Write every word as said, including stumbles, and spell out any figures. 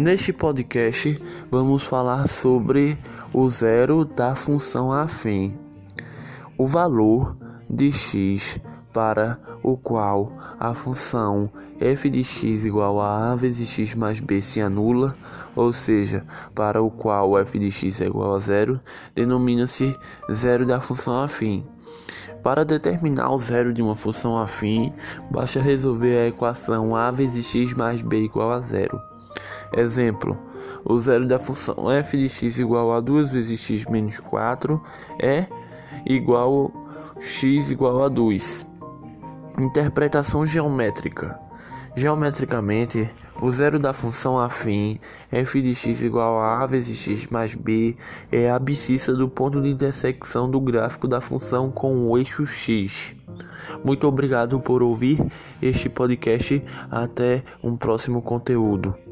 Neste podcast, vamos falar sobre o zero da função afim, o valor de x para o qual a função f de x igual a a vezes x mais b se anula, ou seja, para o qual f de x é igual a zero, denomina-se zero da função afim. Para determinar o zero de uma função afim, basta resolver a equação a vezes x mais b igual a zero. Exemplo, o zero da função f de x igual a duas vezes x menos quatro é igual a x igual a dois. Interpretação geométrica. Geometricamente, o zero da função afim f de x igual a a vezes x mais b é a abscissa do ponto de intersecção do gráfico da função com o eixo x. Muito obrigado por ouvir este podcast. Até um próximo conteúdo.